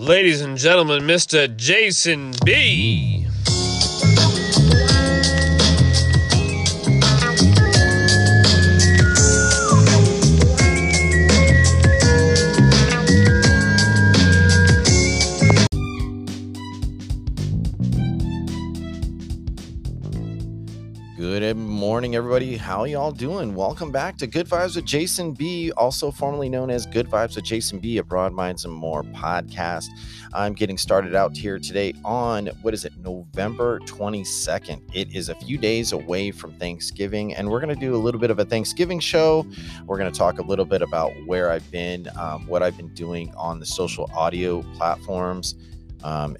Ladies and gentlemen, Mr. Jason B. Good morning, everybody. How y'all doing? Welcome back to Good Vibes with Jason B, also formerly known as Good Vibes with Jason B, a Broad Minds and More podcast. I'm getting started out here today on, November 22nd. It is a few days away from Thanksgiving, and we're going to do a little bit of a Thanksgiving show. We're going to talk a little bit about where I've been, what I've been doing on the social audio platforms.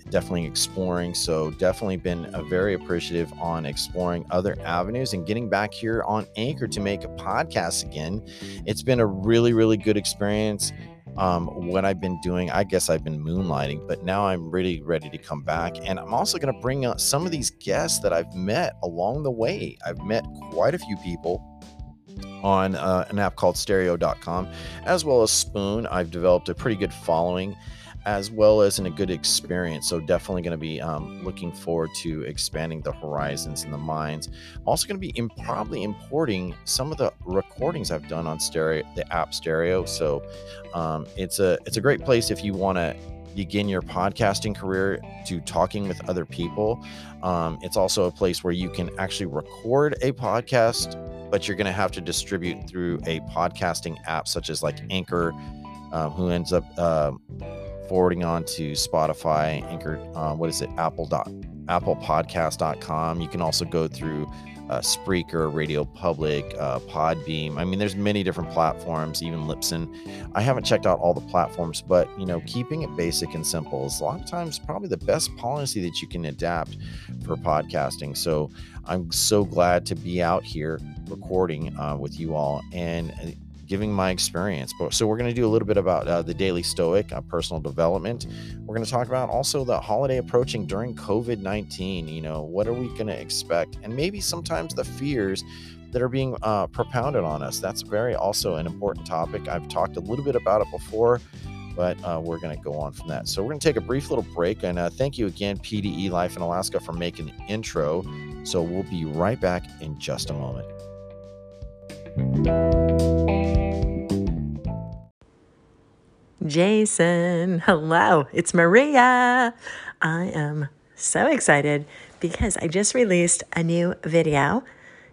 Definitely exploring. So definitely been very appreciative on exploring other avenues and getting back here on Anchor to make a podcast again. It's been a really, really good experience. What I've been doing, I guess I've been moonlighting, but now I'm really ready to come back. And I'm also going to bring out some of these guests that I've met along the way. I've met quite a few people on an app called stereo.com, as well as Spoon. I've developed a pretty good following, as well as in a good experience. So definitely going to be looking forward to expanding the horizons and the minds. Also going to be probably importing some of the recordings I've done on Stereo, the app Stereo. So it's a great place if you want to begin your podcasting career to talking with other people. It's also a place where you can actually record a podcast, but you're going to have to distribute through a podcasting app such as like Anchor, who ends up forwarding on to Spotify, Anchor, Apple Podcasts.com. You can also go through Spreaker, Radio Public, Podbeam. I mean, there's many different platforms, even Libsyn. I haven't checked out all the platforms, but, you know, keeping it basic and simple is a lot of times probably the best policy that you can adapt for podcasting. So I'm so glad to be out here recording with you all and giving my experience. So we're going to do a little bit about the Daily Stoic, personal development. We're going to talk about also the holiday approaching during COVID-19. You know, what are we going to expect? And maybe sometimes the fears that are being propounded on us. That's very also an important topic. I've talked a little bit about it before, but we're going to go on from that. So we're going to take a brief little break. And thank you again, PDE Life in Alaska, for making the intro. So we'll be right back in just a moment. Jason, hello, it's Maria. I am so excited because I just released a new video.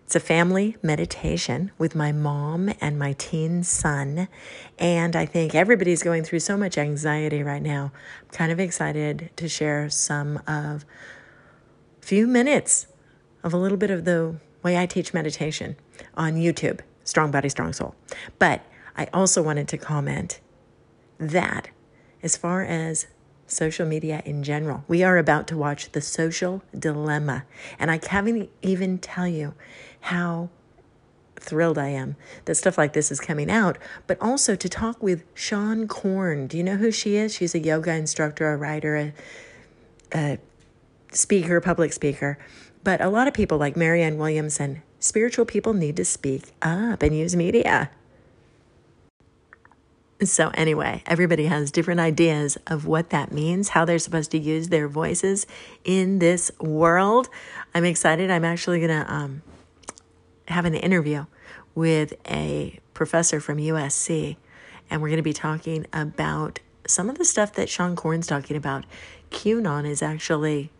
It's a family meditation with my mom and my teen son. And I think everybody's going through so much anxiety right now. I'm kind of excited to share some of a few minutes of a little bit of the way I teach meditation on YouTube, Strong Body, Strong Soul. But I also wanted to comment that as far as social media in general, we are about to watch The Social Dilemma. And I can't even tell you how thrilled I am that stuff like this is coming out, but also to talk with Seane Corn. Do you know who she is? She's a yoga instructor, a writer, a speaker, public speaker. But a lot of people like Marianne Williamson, spiritual people need to speak up and use media. So anyway, everybody has different ideas of what that means, how they're supposed to use their voices in this world. I'm excited. I'm actually going to have an interview with a professor from USC, and we're going to be talking about some of the stuff that Seane Corn's talking about. QAnon is actually,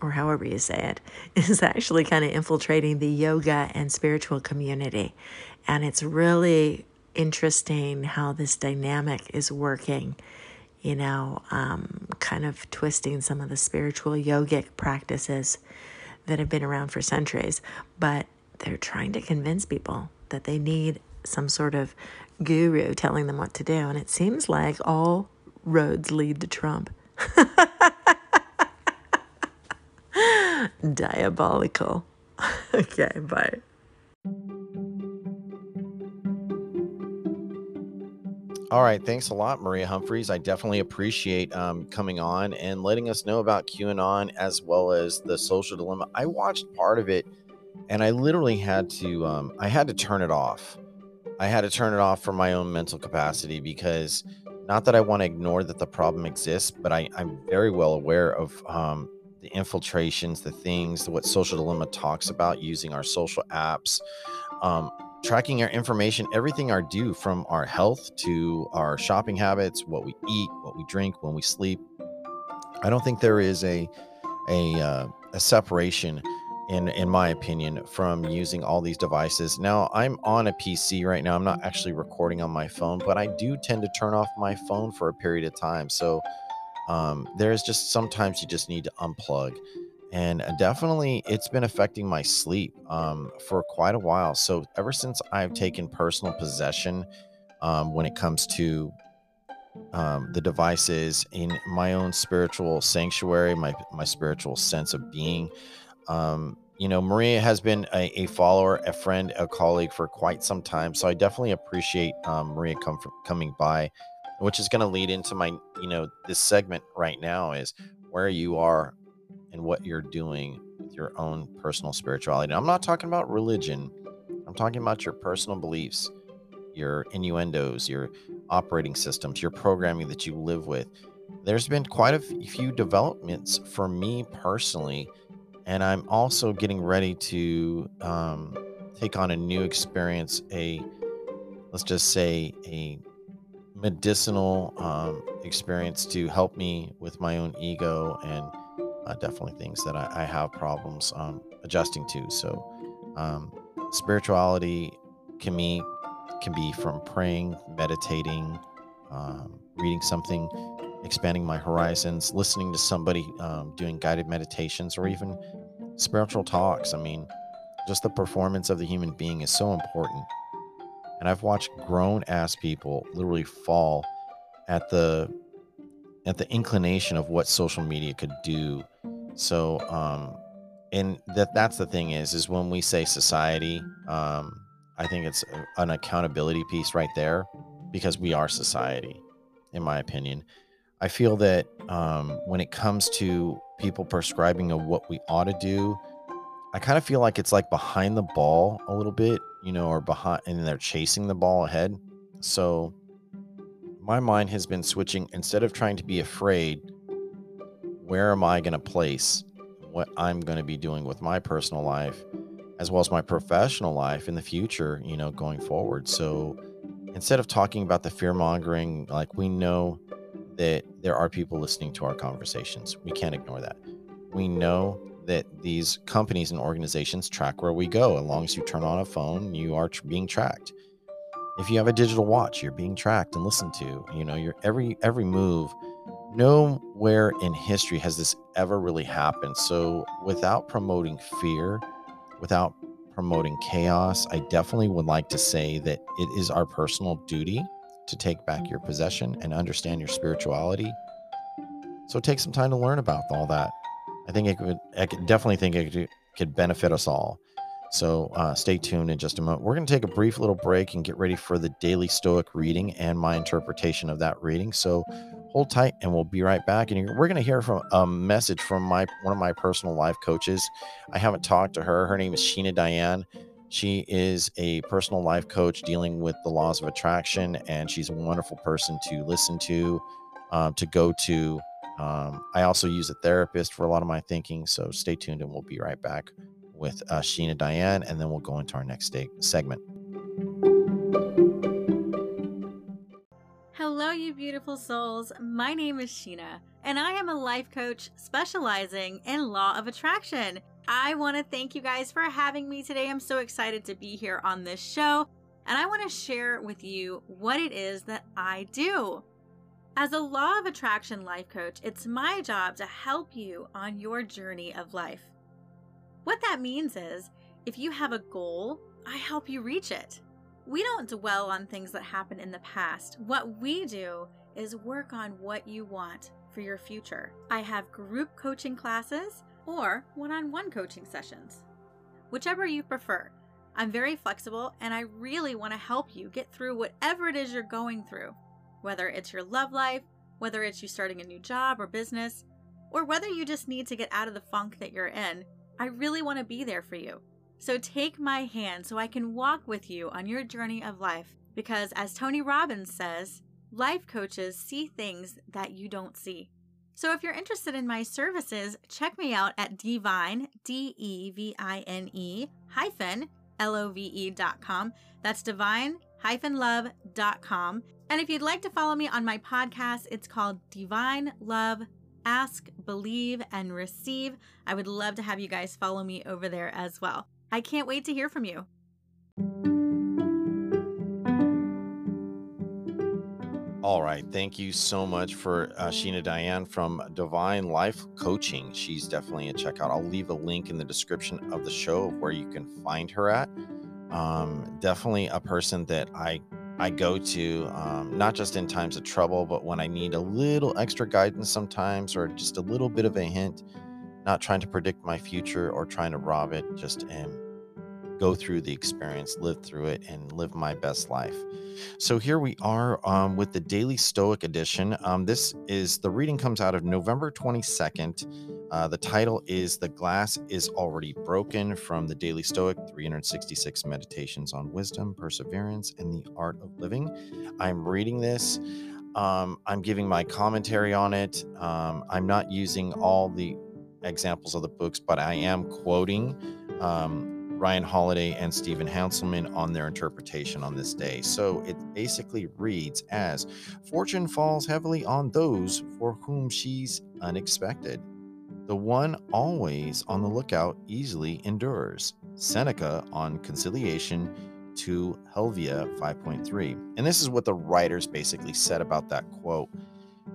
or however you say it, is actually kind of infiltrating the yoga and spiritual community. And it's really interesting how this dynamic is working, you know, kind of twisting some of the spiritual yogic practices that have been around for centuries, but they're trying to convince people that they need some sort of guru telling them what to do. And it seems like all roads lead to Trump. Diabolical. Okay, bye. All right. Thanks a lot, Maria Humphreys. I definitely appreciate coming on and letting us know about QAnon as well as The Social Dilemma. I watched part of it and I literally had to I had to turn it off. I had to turn it off for my own mental capacity because Not that I want to ignore that the problem exists, but I'm very well aware of the infiltrations, the things, what Social Dilemma talks about, using our social apps, tracking our information, everything our do, from our health to our shopping habits, what we eat, what we drink, when we sleep. I don't think there is a separation, in my opinion, from using all these devices. Now, I'm on a PC right now. I'm not actually recording on my phone, but I do tend to turn off my phone for a period of time. So there's just sometimes you just need to unplug. And definitely it's been affecting my sleep for quite a while. So ever since I've taken personal possession when it comes to the devices in my own spiritual sanctuary, my spiritual sense of being, Maria has been a follower, a friend, a colleague for quite some time. So I definitely appreciate Maria coming by, which is going to lead into my, this segment right now is where you are and what you're doing with your own personal spirituality. Now, I'm not talking about religion. I'm talking about your personal beliefs, your innuendos, your operating systems, your programming that you live with. There's been quite a few developments for me personally. And I'm also getting ready to take on a new experience, a medicinal experience to help me with my own ego and definitely things that I have problems adjusting to. So spirituality can be from praying, meditating, reading something, expanding my horizons, listening to somebody doing guided meditations, or even spiritual talks. I mean, just the performance of the human being is so important. And I've watched grown ass people literally fall at the inclination of what social media could do. So, and that's the thing is when we say society, I think it's an accountability piece right there, because we are society, in my opinion. I feel that when it comes to people prescribing of what we ought to do, I kind of feel like it's like behind the ball a little bit, or behind, and they're chasing the ball ahead. So my mind has been switching. Instead of trying to be afraid, where am I going to place what I'm going to be doing with my personal life as well as my professional life in the future, going forward. So instead of talking about the fear mongering, like we know that there are people listening to our conversations. We can't ignore that. We know that these companies and organizations track where we go. As long as you turn on a phone, you are being tracked. If you have a digital watch, you're being tracked and listened to. Your every move. Nowhere in history has this ever really happened. So without promoting fear, without promoting chaos, I definitely would like to say that it is our personal duty to take back your possession and understand your spirituality. So take some time to learn about all that. I think it could benefit us all. So stay tuned in just a moment. We're going to take a brief little break and get ready for the Daily Stoic reading and my interpretation of that reading. So hold tight and we'll be right back. And we're going to hear from a message from one of my personal life coaches. I haven't talked to her. Her name is Sheena Diane. She is a personal life coach dealing with the laws of attraction, and she's a wonderful person to listen to go to. I also use a therapist for a lot of my thinking, so stay tuned and we'll be right back with Sheena Diane, and then we'll go into our next segment. Hello, you beautiful souls. My name is Sheena, and I am a life coach specializing in law of attraction. I want to thank you guys for having me today. I'm so excited to be here on this show, and I want to share with you what it is that I do. As a law of attraction life coach, it's my job to help you on your journey of life. What that means is, if you have a goal, I help you reach it. We don't dwell on things that happened in the past. What we do is work on what you want for your future. I have group coaching classes, or one-on-one coaching sessions, whichever you prefer. I'm very flexible, and I really want to help you get through whatever it is you're going through, whether it's your love life, whether it's you starting a new job or business, or whether you just need to get out of the funk that you're in. I really want to be there for you. So take my hand so I can walk with you on your journey of life, because as Tony Robbins says, Life coaches see things that you don't see. So if you're interested in my services, check me out at Divine, Devine-love.com. That's divine-love.com. And if you'd like to follow me on my podcast, it's called Divine Love Ask, Believe, and Receive. I would love to have you guys follow me over there as well. I can't wait to hear from you. All right. Thank you so much for Sheena Diane from Divine Life Coaching. She's definitely a checkout. I'll leave a link in the description of the show where you can find her at. Definitely a person that I go to, not just in times of trouble, but when I need a little extra guidance sometimes, or just a little bit of a hint, not trying to predict my future or trying to rob it, just go through the experience, live through it, and live my best life. So here we are with the Daily Stoic edition. The reading comes out of November 22nd. The title is The Glass is Already Broken, from the Daily Stoic, 366 Meditations on Wisdom, Perseverance, and the Art of Living. I'm reading this. I'm giving my commentary on it. I'm not using all the examples of the books, but I am quoting Ryan Holiday and Stephen Hanselman on their interpretation on this day. So it basically reads as, fortune falls heavily on those for whom she's unexpected. The one always on the lookout easily endures. Seneca on Conciliation to Helvia 5.3. And this is what the writers basically said about that quote.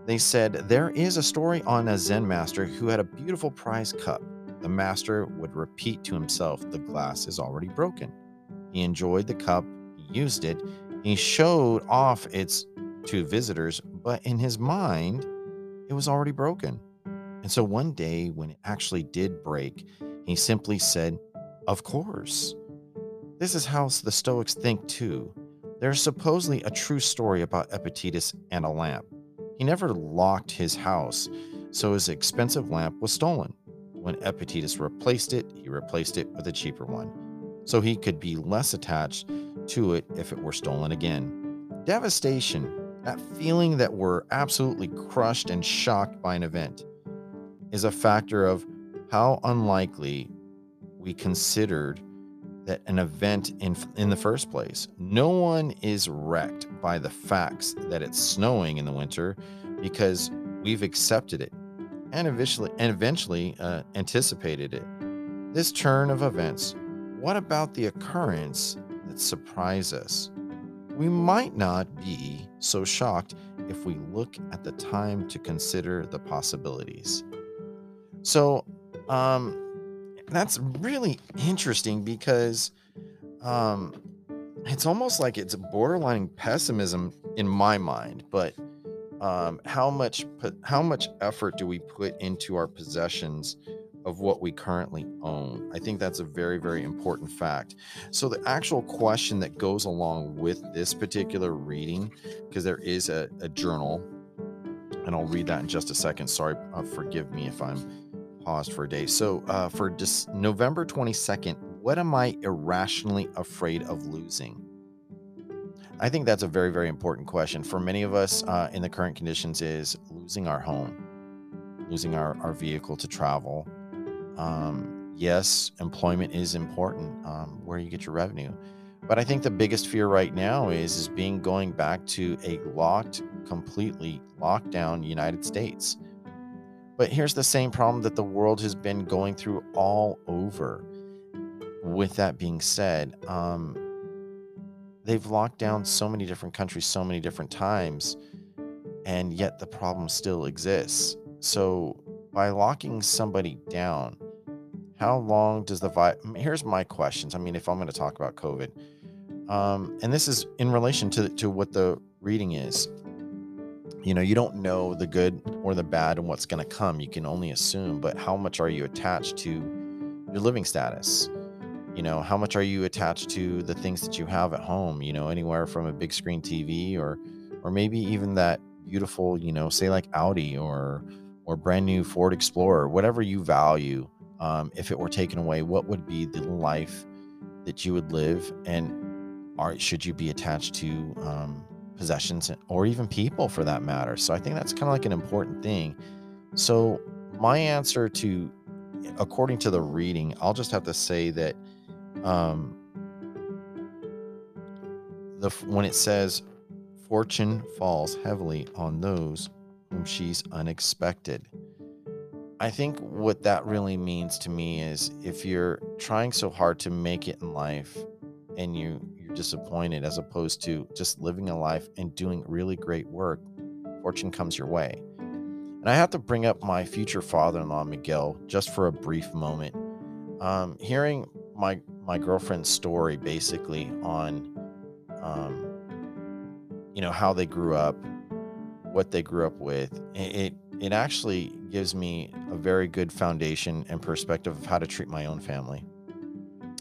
They said, there is a story on a Zen master who had a beautiful prize cup. The master would repeat to himself, the glass is already broken. He enjoyed the cup, he used it, he showed off its to visitors, but in his mind, it was already broken. And so one day when it actually did break, he simply said, of course. This is how the Stoics think too. There's supposedly a true story about Epictetus and a lamp. He never locked his house, so his expensive lamp was stolen. When Epictetus replaced it, he replaced it with a cheaper one, so he could be less attached to it if it were stolen again. Devastation, that feeling that we're absolutely crushed and shocked by an event, is a factor of how unlikely we considered that an event in the first place. No one is wrecked by the facts that it's snowing in the winter because we've accepted it. And eventually anticipated it. This turn of events, what about the occurrence that surprised us? We might not be so shocked if we look at the time to consider the possibilities. So that's really interesting, because it's almost like it's borderline pessimism in my mind, but how much effort do we put into our possessions of what we currently own? I think that's a very, very important fact. So the actual question that goes along with this particular reading, because there is a journal, and I'll read that in just a second. Sorry, forgive me if I'm paused for a day. So for November 22nd, what am I irrationally afraid of losing? I think that's a very, very important question for many of us in the current conditions, is losing our home, losing our vehicle to travel. Yes, employment is important, where you get your revenue. But I think the biggest fear right now is being going back to a completely locked down United States. But here's the same problem that the world has been going through all over. With that being said, they've locked down so many different countries, so many different times, and yet the problem still exists. So by locking somebody down, how long does the here's my questions. I mean, if I'm going to talk about COVID, and this is in relation to what the reading is, you don't know the good or the bad and what's going to come. You can only assume, but how much are you attached to your living status? How much are you attached to the things that you have at home, anywhere from a big screen TV or maybe even that beautiful, say like Audi or brand new Ford Explorer, whatever you value. If it were taken away, what would be the life that you would live? And should you be attached to possessions or even people for that matter. So I think that's kind of like an important thing. So my answer to, according to the reading, I'll just have to say that when it says fortune falls heavily on those whom she's unexpected, I think what that really means to me is if you're trying so hard to make it in life and you're disappointed, as opposed to just living a life and doing really great work, fortune comes your way. And I have to bring up my future father-in-law, Miguel, just for a brief moment. Hearing my girlfriend's story basically on, how they grew up, what they grew up with, it actually gives me a very good foundation and perspective of how to treat my own family.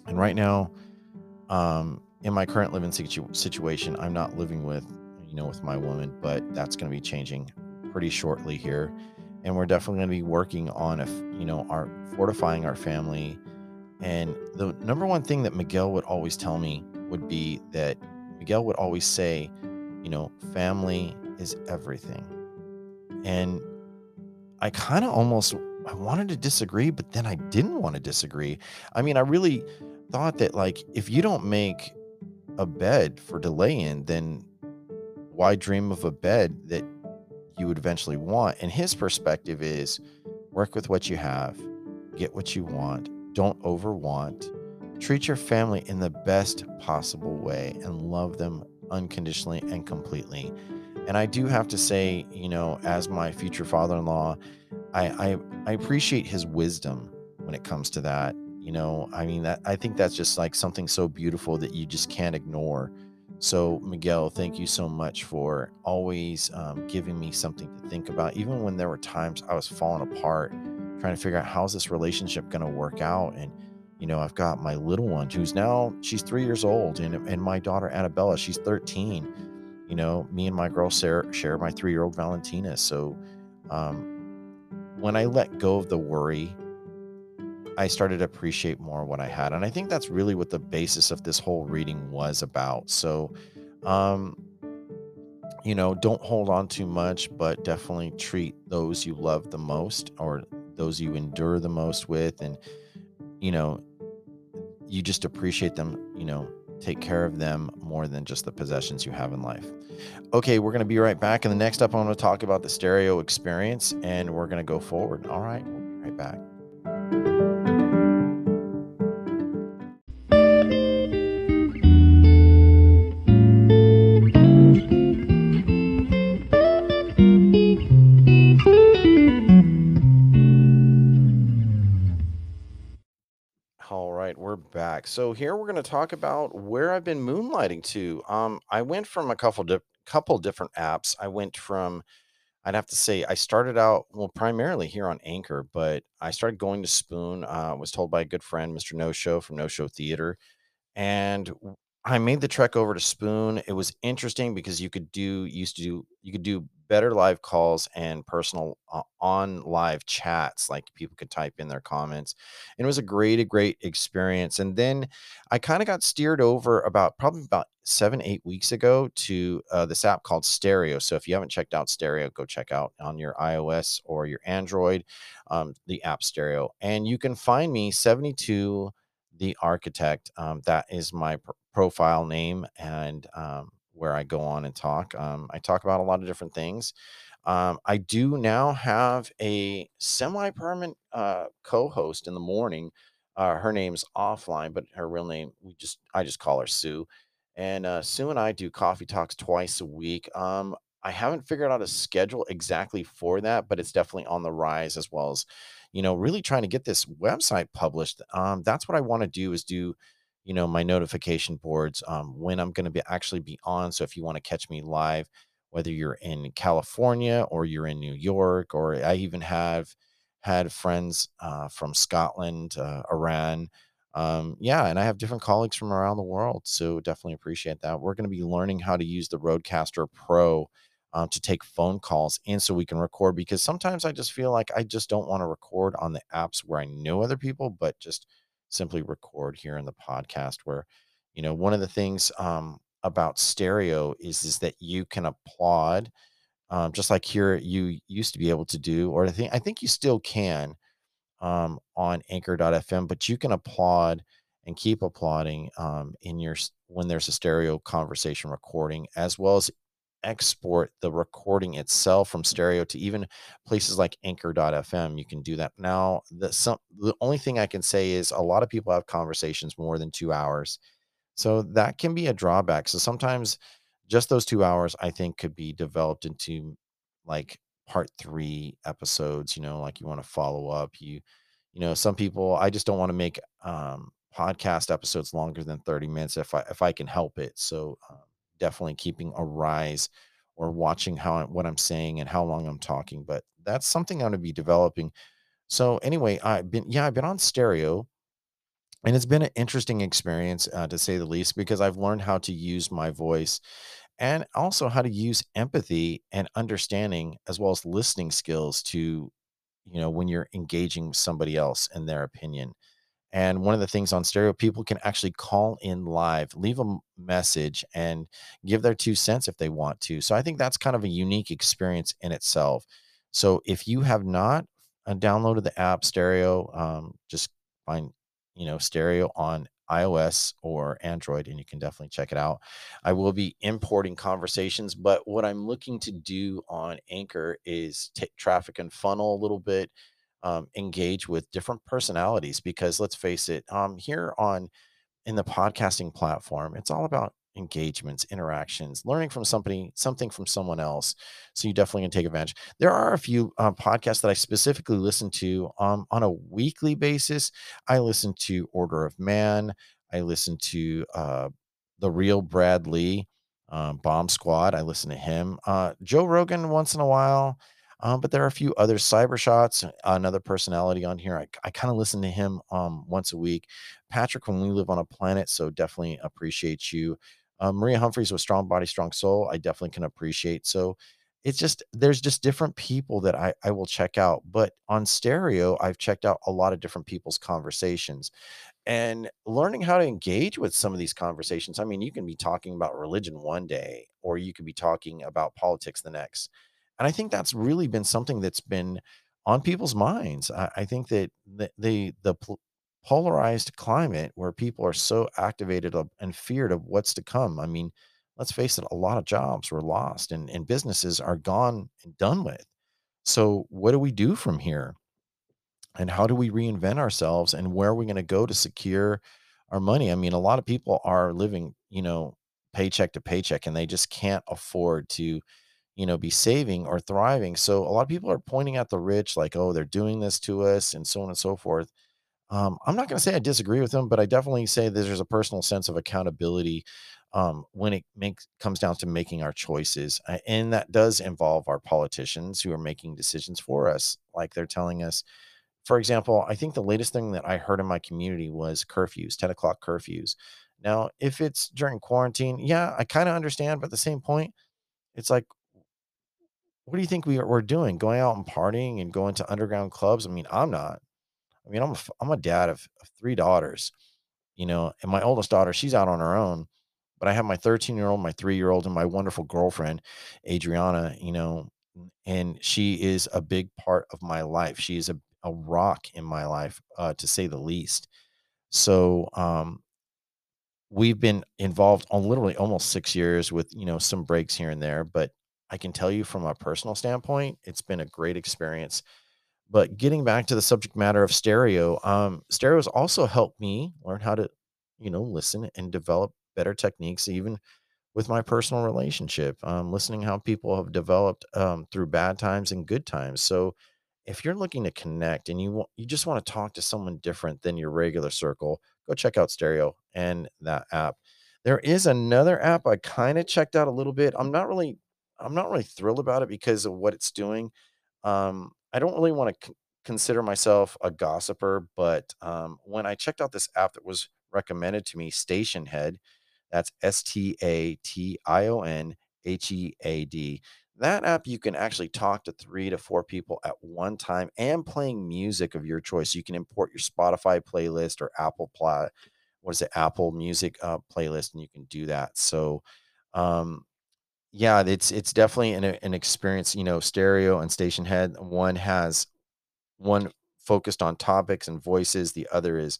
And right now, in my current living situation, I'm not living with my woman, but that's going to be changing pretty shortly here. And we're definitely going to be working on, our fortifying our family. And the number one thing that Miguel would always tell me would be that Miguel would always say, family is everything. And I kind of I wanted to disagree, but then I didn't want to disagree. I mean, I really thought that, like, if you don't make a bed for delay-in, then why dream of a bed that you would eventually want? And his perspective is work with what you have, get what you want, don't over want, treat your family in the best possible way, and love them unconditionally and completely. And I do have to say, as my future father-in-law, I appreciate his wisdom when it comes to that. I think that's just like something so beautiful that you just can't ignore. So Miguel, thank you so much for always giving me something to think about, even when there were times I was falling apart, trying to figure out how's this relationship going to work out. And I've got my little one who's now, she's 3 years old, and my daughter Annabella, she's 13. Me and my girl Sarah share my 3-year-old Valentina. So when I let go of the worry, I started to appreciate more what I had. And I think that's really what the basis of this whole reading was about. So, don't hold on too much, but definitely treat those you love the most or those you endure the most with. And, you just appreciate them, take care of them more than just the possessions you have in life. Okay, we're going to be right back. And the next up, I'm going to talk about the stereo experience, and we're going to go forward. All right, we'll be right back. Back. So here we're going to talk about where I've been moonlighting to. I went from a couple different apps. I'd have to say I started out, primarily here on Anchor, but I started going to Spoon. I was told by a good friend, Mr. No Show from No Show Theater. And I made the trek over to Spoon. It was interesting because you could do better live calls and personal on live chats. Like, people could type in their comments, and it was a great experience. And then I kind of got steered over about 7-8 weeks ago to this app called Stereo. So if you haven't checked out Stereo, go check out on your iOS or your Android, the app Stereo. And you can find me 72 the Architect. That is my profile name, and where I go on and talk. I talk about a lot of different things. I do now have a semi-permanent co-host in the morning. Her name's Offline, but her real name, I just call her Sue. And Sue and I do coffee talks twice a week. I haven't figured out a schedule exactly for that, but it's definitely on the rise, as well as, really trying to get this website published. That's what I want to do, is do my notification boards, when I'm going to actually be on. So if you want to catch me live, whether you're in California or you're in New York, or I even have had friends from Scotland, Iran. And I have different colleagues from around the world. So definitely appreciate that. We're going to be learning how to use the Rodecaster Pro to take phone calls in, so we can record, because sometimes I just feel like I just don't want to record on the apps where I know other people, but just simply record here in the podcast, where one of the things about stereo is that you can applaud, just like here you used to be able to do, or I think you still can, on anchor.fm, but you can applaud and keep applauding when there's a stereo conversation recording, as well as export the recording itself from stereo to even places like anchor.fm. You can do that now. The only thing I can say is a lot of people have conversations more than 2 hours, so that can be a drawback. So sometimes just those 2 hours, I think, could be developed into like part 3 episodes, like you want to follow up. Some people, I just don't want to make podcast episodes longer than 30 minutes if I can help it. So definitely keeping a rise or watching what I'm saying and how long I'm talking, but that's something I'm going to be developing. So anyway, I've been on stereo, and it's been an interesting experience, to say the least, because I've learned how to use my voice and also how to use empathy and understanding, as well as listening skills to, when you're engaging with somebody else in their opinion. And one of the things on stereo, people can actually call in live, leave a message, and give their 2 cents if they want to. So I think that's kind of a unique experience in itself. So if you have not downloaded the app Stereo, just find, Stereo on iOS or Android, and you can definitely check it out. I will be importing conversations, but what I'm looking to do on Anchor is take traffic and funnel a little bit. Engage with different personalities, because let's face it, here in the podcasting platform, it's all about engagements, interactions, learning from something from someone else. So you definitely can take advantage. There are a few podcasts that I specifically listen to on a weekly basis. I listen to Order of Man. I listen to The Real Brad Lee, Bomb Squad. I listen to him. Joe Rogan once in a while. But there are a few other cyber shots, another personality on here. I kind of listen to him once a week. Patrick, When We Live on a Planet, so definitely appreciate you. Maria Humphreys with Strong Body, Strong Soul, I definitely can appreciate. So it's just, there's just different people that I will check out. But on stereo, I've checked out a lot of different people's conversations and learning how to engage with some of these conversations. I mean, you can be talking about religion one day, or you could be talking about politics the next. And I think that's really been something that's been on people's minds. I think that the polarized climate, where people are so activated and feared of what's to come. I mean, let's face it, a lot of jobs were lost and businesses are gone and done with. So what do we do from here? And how do we reinvent ourselves? And where are we going to go to secure our money? I mean, a lot of people are living, paycheck to paycheck, and they just can't afford to be saving or thriving. So a lot of people are pointing at the rich, like, oh, they're doing this to us, and so on and so forth. I'm not going to say I disagree with them, but I definitely say that there's a personal sense of accountability when it comes down to making our choices. And that does involve our politicians who are making decisions for us, like they're telling us. For example, I think the latest thing that I heard in my community was curfews, 10 o'clock curfews. Now, if it's during quarantine, yeah, I kind of understand, but at the same point, it's like, what do you think we're doing? Going out and partying and going to underground clubs? I mean, I'm not. I mean, I'm a dad of 3 daughters, and my oldest daughter, she's out on her own. But I have my 13-year-old, my 3-year-old, and my wonderful girlfriend, Adriana, and she is a big part of my life. She is a rock in my life, to say the least. So we've been involved on literally almost 6 years with, some breaks here and there, but I can tell you from a personal standpoint, it's been a great experience. But getting back to the subject matter of stereo, stereo has also helped me learn how to, listen and develop better techniques, even with my personal relationship, listening how people have developed through bad times and good times. So if you're looking to connect and you just want to talk to someone different than your regular circle, go check out Stereo and that app. There is another app I kind of checked out a little bit. I'm not really thrilled about it because of what it's doing. I don't really want to consider myself a gossiper, but when I checked out this app that was recommended to me, Station Head, that's StationHead. That app, you can actually talk to 3 to 4 people at one time and playing music of your choice. You can import your Spotify playlist or Apple what is it, Apple Music playlist, and you can do that. So yeah, it's definitely an experience. You know, Stereo and Station Head, one focused on topics and voices, the other is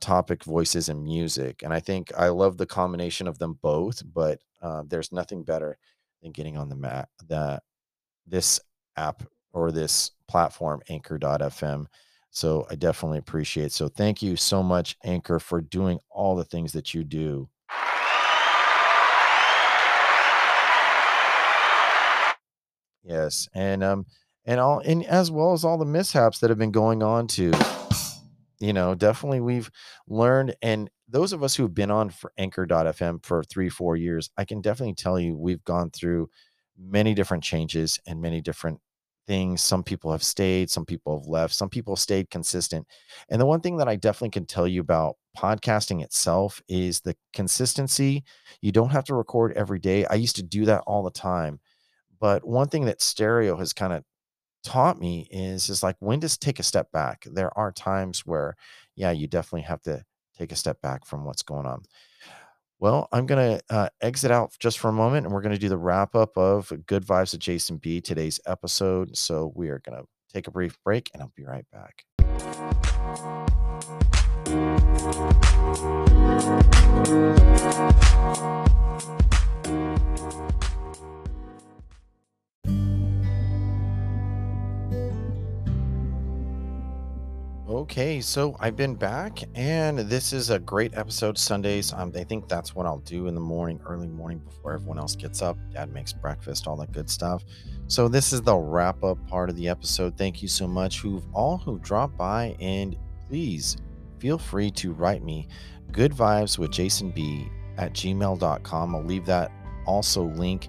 topic, voices, and music. And I think I love the combination of them both, but there's nothing better than getting on the mat that this app or this platform, anchor.fm. So I definitely appreciate it. So thank you so much, Anchor, for doing all the things that you do. Yes. And as well as all the mishaps that have been going on too, you know, definitely we've learned. And those of us who've been on for anchor.fm for 3-4 years, I can definitely tell you we've gone through many different changes and many different things. Some people have stayed, some people have left, some people stayed consistent. And the one thing that I definitely can tell you about podcasting itself is the consistency. You don't have to record every day. I used to do that all the time. But one thing that Stereo has kind of taught me is like, when does take a step back? There are times where, yeah, you definitely have to take a step back from what's going on. Well, I'm going to exit out just for a moment, and we're going to do the wrap up of Good Vibes with Jason B, today's episode. So we are going to take a brief break, and I'll be right back. Okay, so I've been back, and this is a great episode. Sundays, I think that's what I'll do in the morning, early morning, before everyone else gets up. Dad makes breakfast, all that good stuff. So this is the wrap-up part of the episode. Thank you so much who dropped by, and please feel free to write me, goodvibeswithjasonb@gmail.com. I'll leave that also link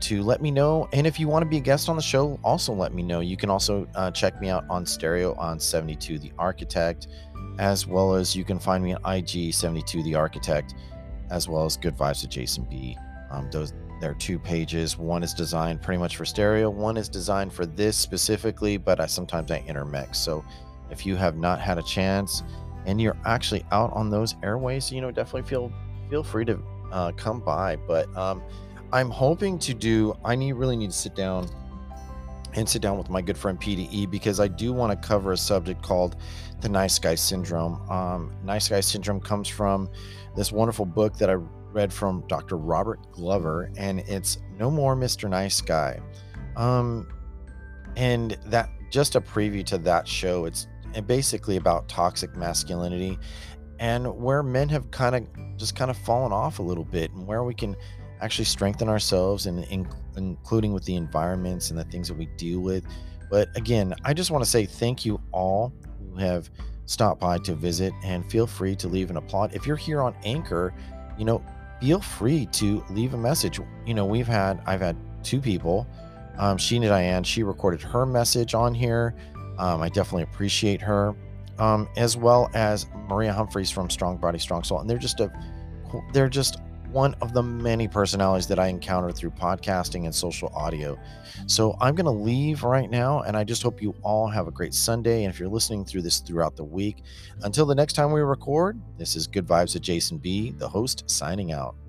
to let me know. And if you want to be a guest on the show, also let me know. You can also check me out on Stereo on 72 the Architect, as well as you can find me on IG 72 the Architect, as well as Good Vibes with Jason B. There are two pages. One is designed pretty much for Stereo, one is designed for this specifically, but sometimes I intermix. So if you have not had a chance and you're actually out on those airways, you know, definitely feel free to come by. But I'm hoping to do, I really need to sit down with my good friend PDE, because I do want to cover a subject called the nice guy syndrome. Nice guy syndrome comes from this wonderful book that I read from Dr. Robert Glover, and it's No More Mr. Nice Guy. And that, just a preview to that show, it's basically about toxic masculinity and where men have kind of fallen off a little bit, and where we can actually strengthen ourselves, and including with the environments and the things that we deal with. But again, I just want to say thank you all who have stopped by to visit, and feel free to leave an applaud. If you're here on Anchor, you know, feel free to leave a message. You know, I've had two people, Sheena Diane, she recorded her message on here. I definitely appreciate her, as well as Maria Humphreys from Strong Body Strong Soul. And they're just one of the many personalities that I encounter through podcasting and social audio. So I'm going to leave right now, and I just hope you all have a great Sunday. And if you're listening through this throughout the week, until the next time we record, this is Good Vibes with Jason B, the host, signing out.